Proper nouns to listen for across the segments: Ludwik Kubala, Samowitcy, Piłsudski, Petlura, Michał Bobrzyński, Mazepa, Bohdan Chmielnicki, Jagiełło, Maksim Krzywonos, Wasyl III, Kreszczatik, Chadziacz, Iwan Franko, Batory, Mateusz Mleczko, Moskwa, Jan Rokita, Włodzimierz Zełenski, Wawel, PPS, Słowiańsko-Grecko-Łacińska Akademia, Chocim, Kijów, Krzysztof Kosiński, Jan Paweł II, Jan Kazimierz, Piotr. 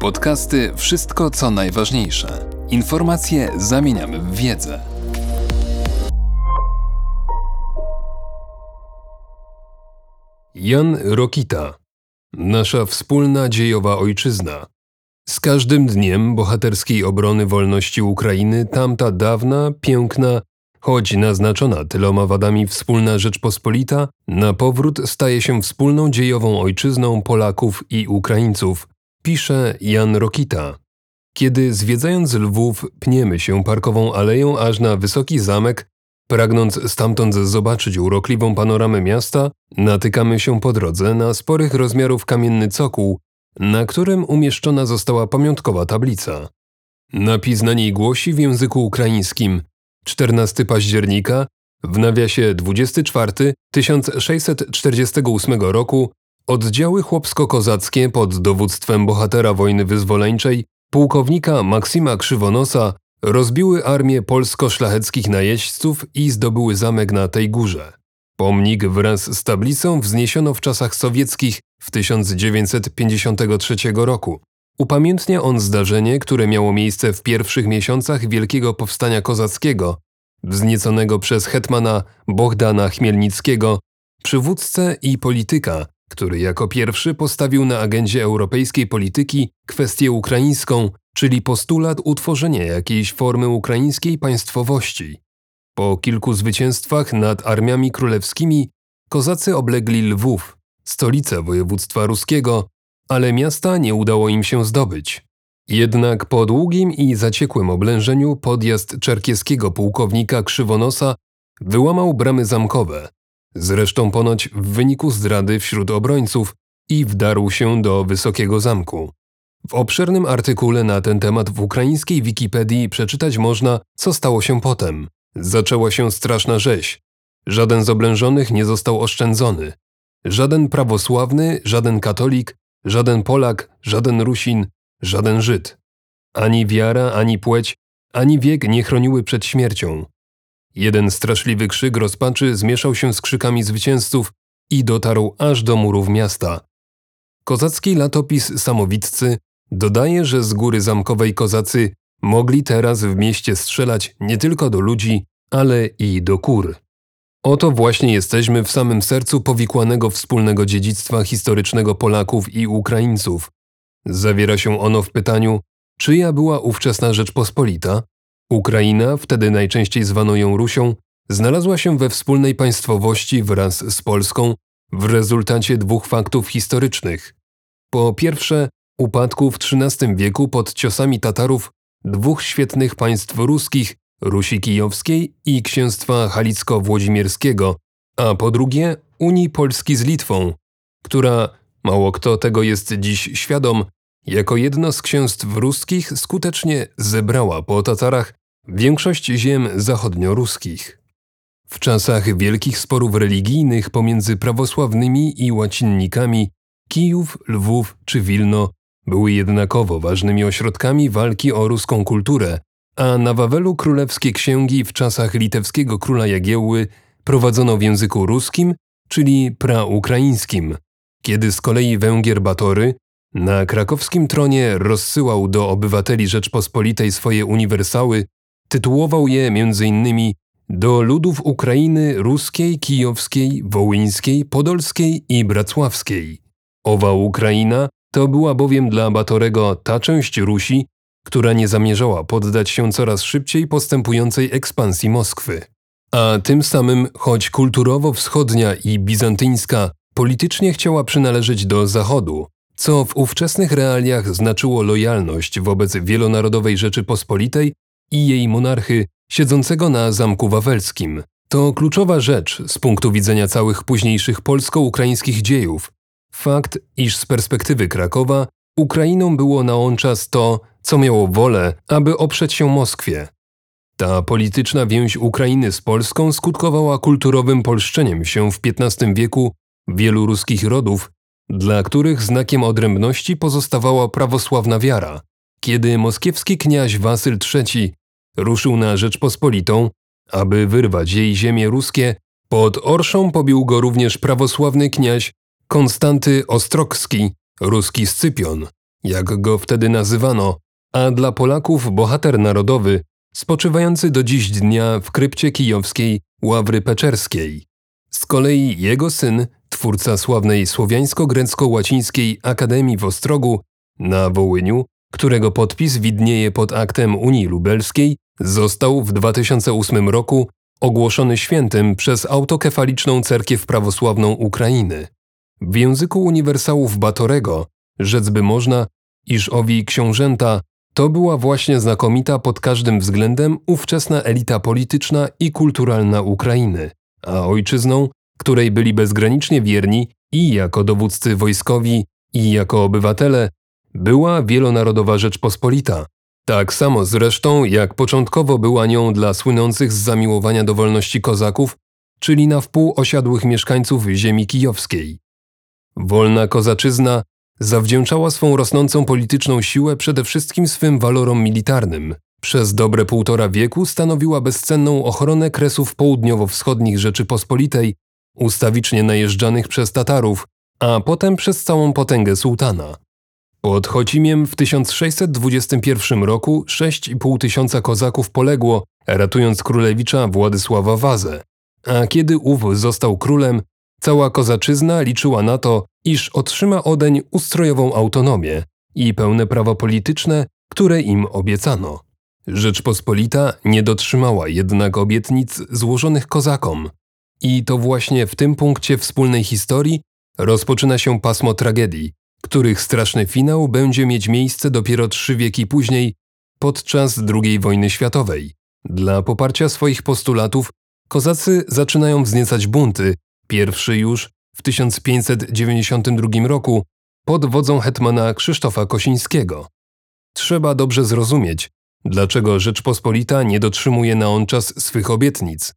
Podcasty Wszystko co najważniejsze. Informacje zamieniamy w wiedzę. Jan Rokita. Nasza wspólna dziejowa ojczyzna. Z każdym dniem bohaterskiej obrony wolności Ukrainy tamta dawna, piękna, choć naznaczona tyloma wadami wspólna Rzeczpospolita, na powrót staje się wspólną dziejową ojczyzną Polaków i Ukraińców, pisze Jan Rokita. Kiedy zwiedzając Lwów pniemy się parkową aleją aż na Wysoki Zamek, pragnąc stamtąd zobaczyć urokliwą panoramę miasta, natykamy się po drodze na sporych rozmiarów kamienny cokół, na którym umieszczona została pamiątkowa tablica. Napis na niej głosi w języku ukraińskim 14 października, w nawiasie 24 1648 roku, oddziały chłopsko-kozackie pod dowództwem bohatera wojny wyzwoleńczej, pułkownika Maksima Krzywonosa, rozbiły armię polsko-szlacheckich najeźdźców i zdobyły zamek na tej górze. Pomnik wraz z tablicą wzniesiono w czasach sowieckich w 1953 roku. Upamiętnia on zdarzenie, które miało miejsce w pierwszych miesiącach Wielkiego Powstania Kozackiego, wznieconego przez hetmana Bohdana Chmielnickiego, przywódcę i polityka, który jako pierwszy postawił na agendzie europejskiej polityki kwestię ukraińską, czyli postulat utworzenia jakiejś formy ukraińskiej państwowości. Po kilku zwycięstwach nad armiami królewskimi kozacy oblegli Lwów, stolicę województwa ruskiego, ale miasta nie udało im się zdobyć. Jednak po długim i zaciekłym oblężeniu podjazd czerkieskiego pułkownika Krzywonosa wyłamał bramy zamkowe, zresztą ponoć w wyniku zdrady wśród obrońców, i wdarł się do Wysokiego Zamku. W obszernym artykule na ten temat w ukraińskiej Wikipedii przeczytać można, co stało się potem. Zaczęła się straszna rzeź. Żaden z oblężonych nie został oszczędzony. Żaden prawosławny, żaden katolik, żaden Polak, żaden Rusin, żaden Żyd. Ani wiara, ani płeć, ani wiek nie chroniły przed śmiercią. Jeden straszliwy krzyk rozpaczy zmieszał się z krzykami zwycięzców i dotarł aż do murów miasta. Kozacki latopis Samowitcy dodaje, że z góry zamkowej kozacy mogli teraz w mieście strzelać nie tylko do ludzi, ale i do kur. Oto właśnie jesteśmy w samym sercu powikłanego wspólnego dziedzictwa historycznego Polaków i Ukraińców. Zawiera się ono w pytaniu, czyja była ówczesna Rzeczpospolita? Ukraina, wtedy najczęściej zwano ją Rusią, znalazła się we wspólnej państwowości wraz z Polską w rezultacie dwóch faktów historycznych. Po pierwsze, upadku w XIII wieku pod ciosami Tatarów dwóch świetnych państw ruskich, Rusi Kijowskiej i Księstwa Halicko-Włodzimierskiego, a po drugie Unii Polski z Litwą, która, mało kto tego jest dziś świadom, jako jedno z księstw ruskich skutecznie zebrała po Tatarach większość ziem zachodnioruskich. W czasach wielkich sporów religijnych pomiędzy prawosławnymi i łacinnikami Kijów, Lwów czy Wilno były jednakowo ważnymi ośrodkami walki o ruską kulturę, a na Wawelu królewskie księgi w czasach litewskiego króla Jagiełły prowadzono w języku ruskim, czyli praukraińskim, kiedy z kolei Węgier Batory na krakowskim tronie rozsyłał do obywateli Rzeczpospolitej swoje uniwersały, tytułował je m.in. do ludów Ukrainy ruskiej, kijowskiej, wołyńskiej, podolskiej i bracławskiej. Owa Ukraina to była bowiem dla Batorego ta część Rusi, która nie zamierzała poddać się coraz szybciej postępującej ekspansji Moskwy. A tym samym, choć kulturowo wschodnia i bizantyńska, politycznie chciała przynależeć do Zachodu, co w ówczesnych realiach znaczyło lojalność wobec wielonarodowej Rzeczypospolitej i jej monarchy siedzącego na Zamku Wawelskim. To kluczowa rzecz z punktu widzenia całych późniejszych polsko-ukraińskich dziejów. Fakt, iż z perspektywy Krakowa Ukrainą było naówczas to, co miało wolę, aby oprzeć się Moskwie. Ta polityczna więź Ukrainy z Polską skutkowała kulturowym polszczeniem się w XV wieku wielu ruskich rodów, dla których znakiem odrębności pozostawała prawosławna wiara. Kiedy moskiewski kniaź Wasyl III ruszył na Rzeczpospolitą, aby wyrwać jej ziemie ruskie, pod orszą pobił go również prawosławny kniaź Konstanty Ostrogski, ruski Scypion, jak go wtedy nazywano, a dla Polaków bohater narodowy, spoczywający do dziś dnia w krypcie kijowskiej Ławry Peczerskiej. Z kolei jego syn, twórca sławnej Słowiańsko-Grecko-Łacińskiej Akademii w Ostrogu na Wołyniu, którego podpis widnieje pod aktem Unii Lubelskiej, został w 2008 roku ogłoszony świętym przez autokefaliczną cerkiew prawosławną Ukrainy. W języku uniwersałów Batorego rzec by można, iż owi książęta to była właśnie znakomita pod każdym względem ówczesna elita polityczna i kulturalna Ukrainy, a ojczyzną, której byli bezgranicznie wierni i jako dowódcy wojskowi, i jako obywatele, była wielonarodowa Rzeczpospolita. Tak samo zresztą, jak początkowo była nią dla słynących z zamiłowania do wolności kozaków, czyli na wpół osiadłych mieszkańców ziemi kijowskiej. Wolna kozaczyzna zawdzięczała swą rosnącą polityczną siłę przede wszystkim swym walorom militarnym. Przez dobre półtora wieku stanowiła bezcenną ochronę kresów południowo-wschodnich Rzeczypospolitej, ustawicznie najeżdżanych przez Tatarów, a potem przez całą potęgę sułtana. Pod Chocimiem w 1621 roku 6500 kozaków poległo, ratując królewicza Władysława Wazę, a kiedy ów został królem, cała kozaczyzna liczyła na to, iż otrzyma odeń ustrojową autonomię i pełne prawa polityczne, które im obiecano. Rzeczpospolita nie dotrzymała jednak obietnic złożonych kozakom. I to właśnie w tym punkcie wspólnej historii rozpoczyna się pasmo tragedii, których straszny finał będzie mieć miejsce dopiero 3 wieki później, podczas II wojny światowej. Dla poparcia swoich postulatów kozacy zaczynają wzniecać bunty, pierwszy już w 1592 roku pod wodzą hetmana Krzysztofa Kosińskiego. Trzeba dobrze zrozumieć, dlaczego Rzeczpospolita nie dotrzymuje na on czas swych obietnic.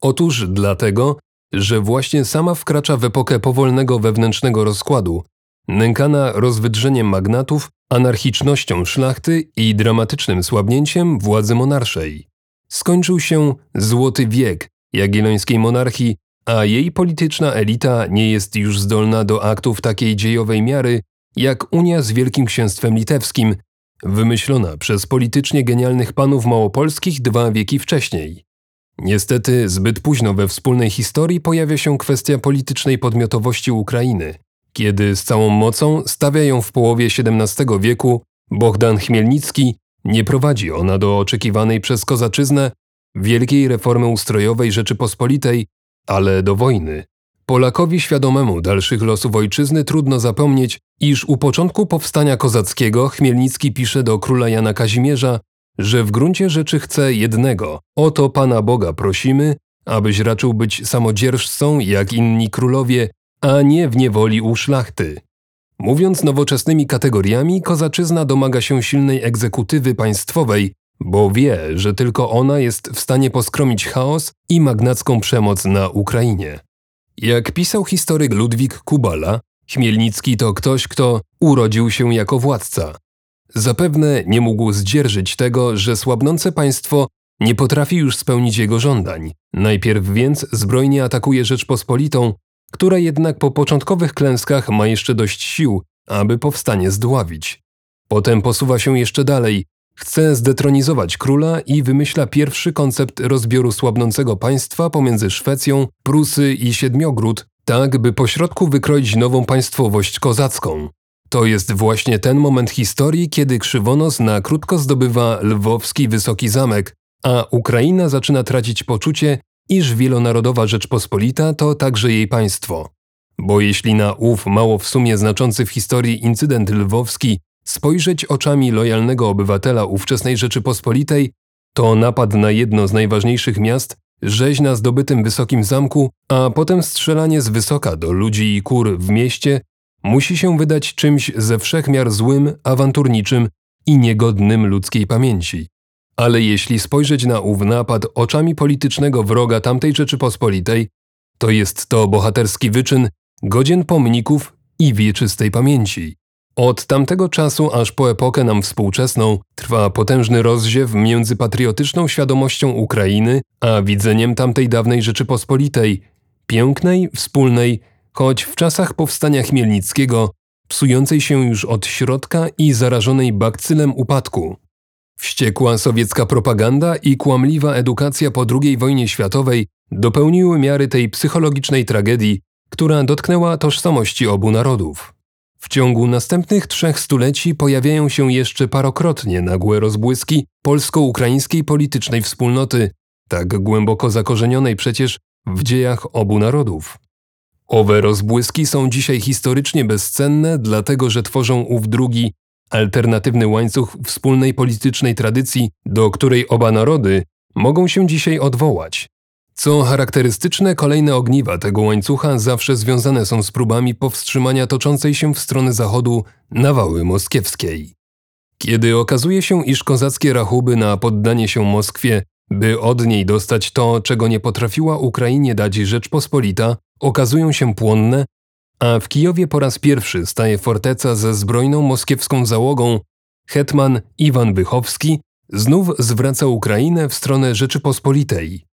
Otóż dlatego, że właśnie sama wkracza w epokę powolnego wewnętrznego rozkładu, nękana rozwydrzeniem magnatów, anarchicznością szlachty i dramatycznym słabnięciem władzy monarszej. Skończył się złoty wiek jagiellońskiej monarchii, a jej polityczna elita nie jest już zdolna do aktów takiej dziejowej miary, jak Unia z Wielkim Księstwem Litewskim, wymyślona przez politycznie genialnych panów małopolskich 2 wieki wcześniej. Niestety zbyt późno we wspólnej historii pojawia się kwestia politycznej podmiotowości Ukrainy, kiedy z całą mocą stawia ją w połowie XVII wieku Bohdan Chmielnicki. Nie prowadzi ona do oczekiwanej przez kozaczyznę wielkiej reformy ustrojowej Rzeczypospolitej, ale do wojny. Polakowi świadomemu dalszych losów ojczyzny trudno zapomnieć, iż u początku powstania kozackiego Chmielnicki pisze do króla Jana Kazimierza, że w gruncie rzeczy chce jednego. Oto Pana Boga prosimy, abyś raczył być samodzierżcą jak inni królowie, a nie w niewoli u szlachty. Mówiąc nowoczesnymi kategoriami, kozaczyzna domaga się silnej egzekutywy państwowej, bo wie, że tylko ona jest w stanie poskromić chaos i magnacką przemoc na Ukrainie. Jak pisał historyk Ludwik Kubala, Chmielnicki to ktoś, kto urodził się jako władca. Zapewne nie mógł zdzierżyć tego, że słabnące państwo nie potrafi już spełnić jego żądań. Najpierw więc zbrojnie atakuje Rzeczpospolitą, która jednak po początkowych klęskach ma jeszcze dość sił, aby powstanie zdławić. Potem posuwa się jeszcze dalej, chce zdetronizować króla i wymyśla pierwszy koncept rozbioru słabnącego państwa pomiędzy Szwecją, Prusy i Siedmiogród, tak by pośrodku wykroić nową państwowość kozacką. To jest właśnie ten moment historii, kiedy Krzywonos na krótko zdobywa lwowski Wysoki Zamek, a Ukraina zaczyna tracić poczucie, iż wielonarodowa Rzeczpospolita to także jej państwo. Bo jeśli na ów mało w sumie znaczący w historii incydent lwowski spojrzeć oczami lojalnego obywatela ówczesnej Rzeczypospolitej, to napad na jedno z najważniejszych miast, rzeź na zdobytym Wysokim Zamku, a potem strzelanie z wysoka do ludzi i kur w mieście, musi się wydać czymś ze wszechmiar złym, awanturniczym i niegodnym ludzkiej pamięci. Ale jeśli spojrzeć na ów napad oczami politycznego wroga tamtej Rzeczypospolitej, to jest to bohaterski wyczyn, godzien pomników i wieczystej pamięci. Od tamtego czasu aż po epokę nam współczesną trwa potężny rozziew między patriotyczną świadomością Ukrainy a widzeniem tamtej dawnej Rzeczypospolitej, pięknej, wspólnej, choć w czasach powstania Chmielnickiego psującej się już od środka i zarażonej bakcylem upadku. Wściekła sowiecka propaganda i kłamliwa edukacja po II wojnie światowej dopełniły miary tej psychologicznej tragedii, która dotknęła tożsamości obu narodów. W ciągu następnych 3 stuleci pojawiają się jeszcze parokrotnie nagłe rozbłyski polsko-ukraińskiej politycznej wspólnoty, tak głęboko zakorzenionej przecież w dziejach obu narodów. Owe rozbłyski są dzisiaj historycznie bezcenne, dlatego że tworzą ów drugi, alternatywny łańcuch wspólnej politycznej tradycji, do której oba narody mogą się dzisiaj odwołać. Co charakterystyczne, kolejne ogniwa tego łańcucha zawsze związane są z próbami powstrzymania toczącej się w stronę zachodu nawały moskiewskiej. Kiedy okazuje się, iż kozackie rachuby na poddanie się Moskwie, by od niej dostać to, czego nie potrafiła Ukrainie dać Rzeczpospolita, okazują się płonne, a w Kijowie po raz pierwszy staje forteca ze zbrojną moskiewską załogą, hetman Iwan Bychowski znów zwraca Ukrainę w stronę Rzeczypospolitej.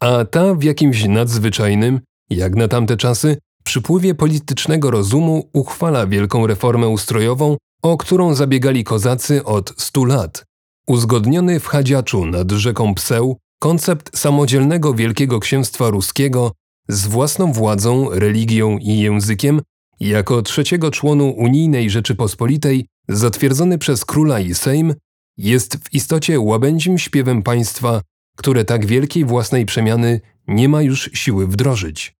A ta w jakimś nadzwyczajnym, jak na tamte czasy, przypływie politycznego rozumu uchwala wielką reformę ustrojową, o którą zabiegali kozacy od 100 lat. Uzgodniony w Chadziaczu nad rzeką Pseł koncept samodzielnego Wielkiego Księstwa Ruskiego z własną władzą, religią i językiem jako trzeciego członu unijnej Rzeczypospolitej zatwierdzony przez króla i Sejm jest w istocie łabędzim śpiewem państwa, które tak wielkiej własnej przemiany nie ma już siły wdrożyć.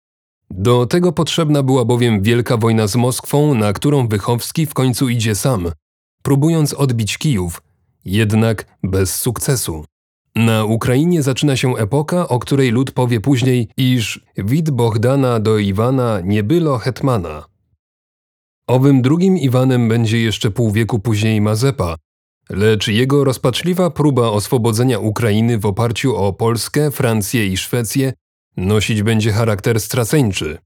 Do tego potrzebna była bowiem wielka wojna z Moskwą, na którą Wychowski w końcu idzie sam, próbując odbić Kijów, jednak bez sukcesu. Na Ukrainie zaczyna się epoka, o której lud powie później, iż wid Bohdana do Iwana nie było hetmana. Owym drugim Iwanem będzie jeszcze pół wieku później Mazepa, lecz jego rozpaczliwa próba oswobodzenia Ukrainy w oparciu o Polskę, Francję i Szwecję nosić będzie charakter straceńczy.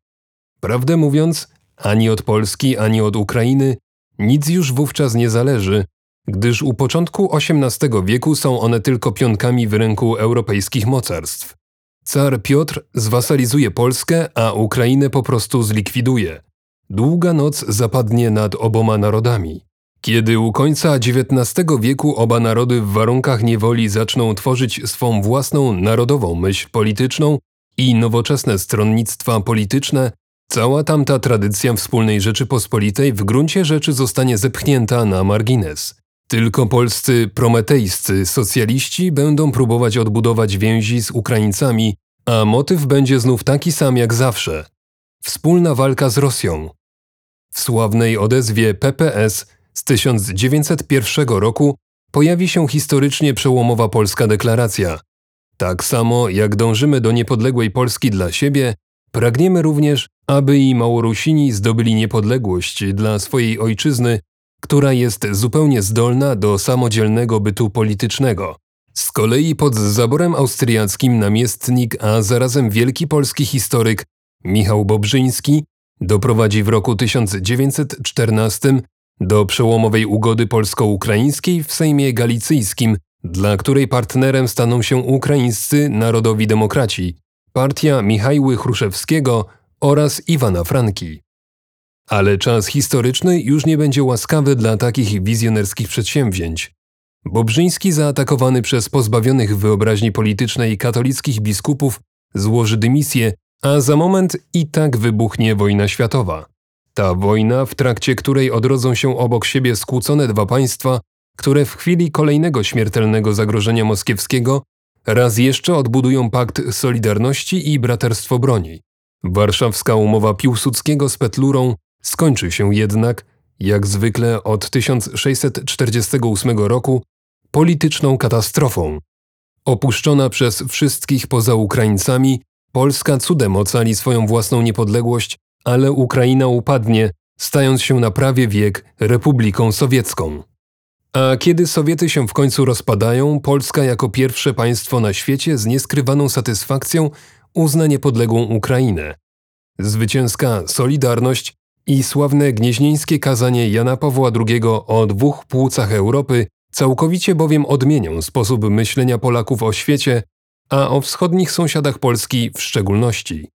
Prawdę mówiąc, ani od Polski, ani od Ukrainy nic już wówczas nie zależy, gdyż u początku XVIII wieku są one tylko pionkami w ręku europejskich mocarstw. Car Piotr zwasalizuje Polskę, a Ukrainę po prostu zlikwiduje. Długa noc zapadnie nad oboma narodami. Kiedy u końca XIX wieku oba narody w warunkach niewoli zaczną tworzyć swą własną narodową myśl polityczną i nowoczesne stronnictwa polityczne, cała tamta tradycja wspólnej Rzeczypospolitej w gruncie rzeczy zostanie zepchnięta na margines. Tylko polscy prometejscy socjaliści będą próbować odbudować więzi z Ukraińcami, a motyw będzie znów taki sam jak zawsze – wspólna walka z Rosją. W sławnej odezwie PPS z 1901 roku pojawi się historycznie przełomowa polska deklaracja. Tak samo jak dążymy do niepodległej Polski dla siebie, pragniemy również, aby i Małorusini zdobyli niepodległość dla swojej ojczyzny, która jest zupełnie zdolna do samodzielnego bytu politycznego. Z kolei pod zaborem austriackim namiestnik, a zarazem wielki polski historyk Michał Bobrzyński doprowadzi w roku 1914 do przełomowej ugody polsko-ukraińskiej w Sejmie Galicyjskim, dla której partnerem staną się ukraińscy narodowi demokraci, partia Michajły Chruszewskiego oraz Iwana Franki. Ale czas historyczny już nie będzie łaskawy dla takich wizjonerskich przedsięwzięć. Bobrzyński, zaatakowany przez pozbawionych wyobraźni politycznej katolickich biskupów, złoży dymisję, a za moment i tak wybuchnie wojna światowa. Ta wojna, w trakcie której odrodzą się obok siebie skłócone dwa państwa, które w chwili kolejnego śmiertelnego zagrożenia moskiewskiego raz jeszcze odbudują pakt Solidarności i Braterstwo Broni. Warszawska umowa Piłsudskiego z Petlurą skończy się jednak, jak zwykle od 1648 roku, polityczną katastrofą. Opuszczona przez wszystkich poza Ukraińcami, Polska cudem ocali swoją własną niepodległość, ale Ukraina upadnie, stając się na prawie wiek Republiką Sowiecką. A kiedy Sowiety się w końcu rozpadają, Polska jako pierwsze państwo na świecie z nieskrywaną satysfakcją uzna niepodległą Ukrainę. Zwycięska Solidarność i sławne gnieźnieńskie kazanie Jana Pawła II o 2 płucach Europy całkowicie bowiem odmienią sposób myślenia Polaków o świecie, a o wschodnich sąsiadach Polski w szczególności.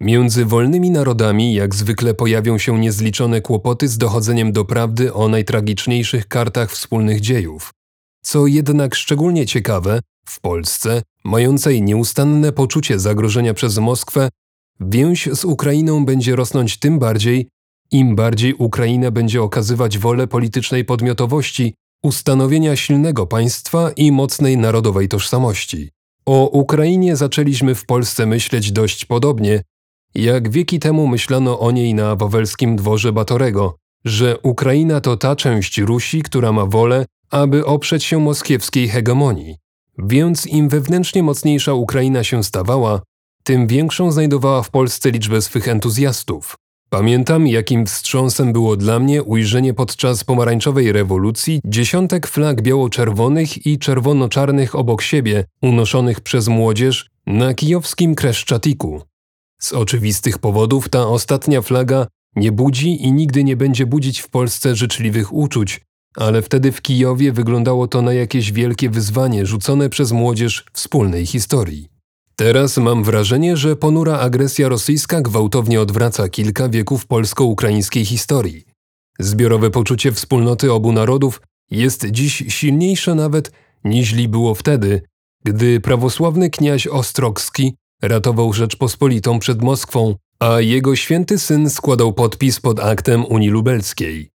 Między wolnymi narodami jak zwykle pojawią się niezliczone kłopoty z dochodzeniem do prawdy o najtragiczniejszych kartach wspólnych dziejów. Co jednak szczególnie ciekawe, w Polsce, mającej nieustanne poczucie zagrożenia przez Moskwę, więź z Ukrainą będzie rosnąć tym bardziej, im bardziej Ukraina będzie okazywać wolę politycznej podmiotowości, ustanowienia silnego państwa i mocnej narodowej tożsamości. O Ukrainie zaczęliśmy w Polsce myśleć dość podobnie, jak wieki temu myślano o niej na wawelskim dworze Batorego, że Ukraina to ta część Rusi, która ma wolę, aby oprzeć się moskiewskiej hegemonii. Więc im wewnętrznie mocniejsza Ukraina się stawała, tym większą znajdowała w Polsce liczbę swych entuzjastów. Pamiętam, jakim wstrząsem było dla mnie ujrzenie podczas pomarańczowej rewolucji dziesiątek flag biało-czerwonych i czerwono-czarnych obok siebie, unoszonych przez młodzież na kijowskim Kreszczatiku. Z oczywistych powodów ta ostatnia flaga nie budzi i nigdy nie będzie budzić w Polsce życzliwych uczuć, ale wtedy w Kijowie wyglądało to na jakieś wielkie wyzwanie rzucone przez młodzież wspólnej historii. Teraz mam wrażenie, że ponura agresja rosyjska gwałtownie odwraca kilka wieków polsko-ukraińskiej historii. Zbiorowe poczucie wspólnoty obu narodów jest dziś silniejsze nawet niźli było wtedy, gdy prawosławny kniaź Ostrogski ratował Rzeczpospolitą przed Moskwą, a jego święty syn składał podpis pod aktem Unii Lubelskiej.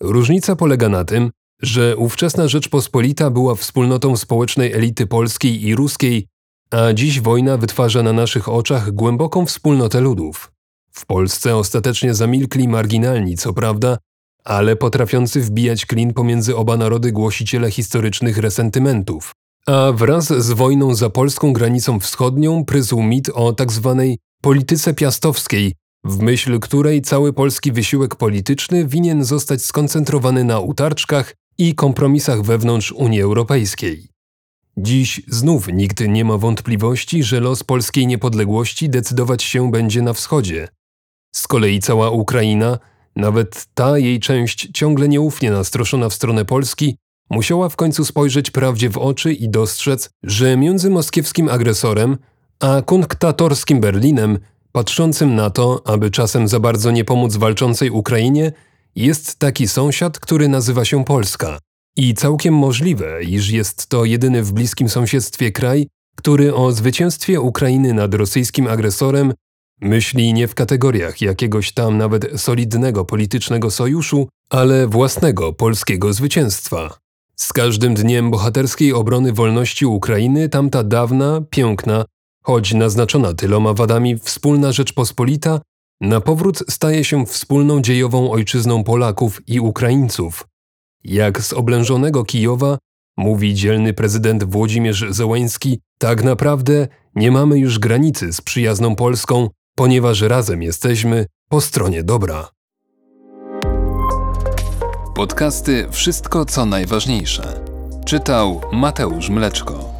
Różnica polega na tym, że ówczesna Rzeczpospolita była wspólnotą społecznej elity polskiej i ruskiej, a dziś wojna wytwarza na naszych oczach głęboką wspólnotę ludów. W Polsce ostatecznie zamilkli marginalni, co prawda, ale potrafiący wbijać klin pomiędzy oba narody głosiciele historycznych resentymentów. A wraz z wojną za polską granicą wschodnią prysł mit o tzw. polityce piastowskiej, w myśl której cały polski wysiłek polityczny winien zostać skoncentrowany na utarczkach i kompromisach wewnątrz Unii Europejskiej. Dziś znów nikt nie ma wątpliwości, że los polskiej niepodległości decydować się będzie na wschodzie. Z kolei cała Ukraina, nawet ta jej część ciągle nieufnie nastroszona w stronę Polski, musiała w końcu spojrzeć prawdzie w oczy i dostrzec, że między moskiewskim agresorem a kunktatorskim Berlinem, patrzącym na to, aby czasem za bardzo nie pomóc walczącej Ukrainie, jest taki sąsiad, który nazywa się Polska. I całkiem możliwe, iż jest to jedyny w bliskim sąsiedztwie kraj, który o zwycięstwie Ukrainy nad rosyjskim agresorem myśli nie w kategoriach jakiegoś tam nawet solidnego politycznego sojuszu, ale własnego polskiego zwycięstwa. Z każdym dniem bohaterskiej obrony wolności Ukrainy tamta dawna, piękna, choć naznaczona tyloma wadami wspólna Rzeczpospolita, na powrót staje się wspólną dziejową ojczyzną Polaków i Ukraińców. Jak z oblężonego Kijowa, mówi dzielny prezydent Włodzimierz Zełenski, tak naprawdę nie mamy już granicy z przyjazną Polską, ponieważ razem jesteśmy po stronie dobra. Podcasty Wszystko co najważniejsze. Czytał Mateusz Mleczko.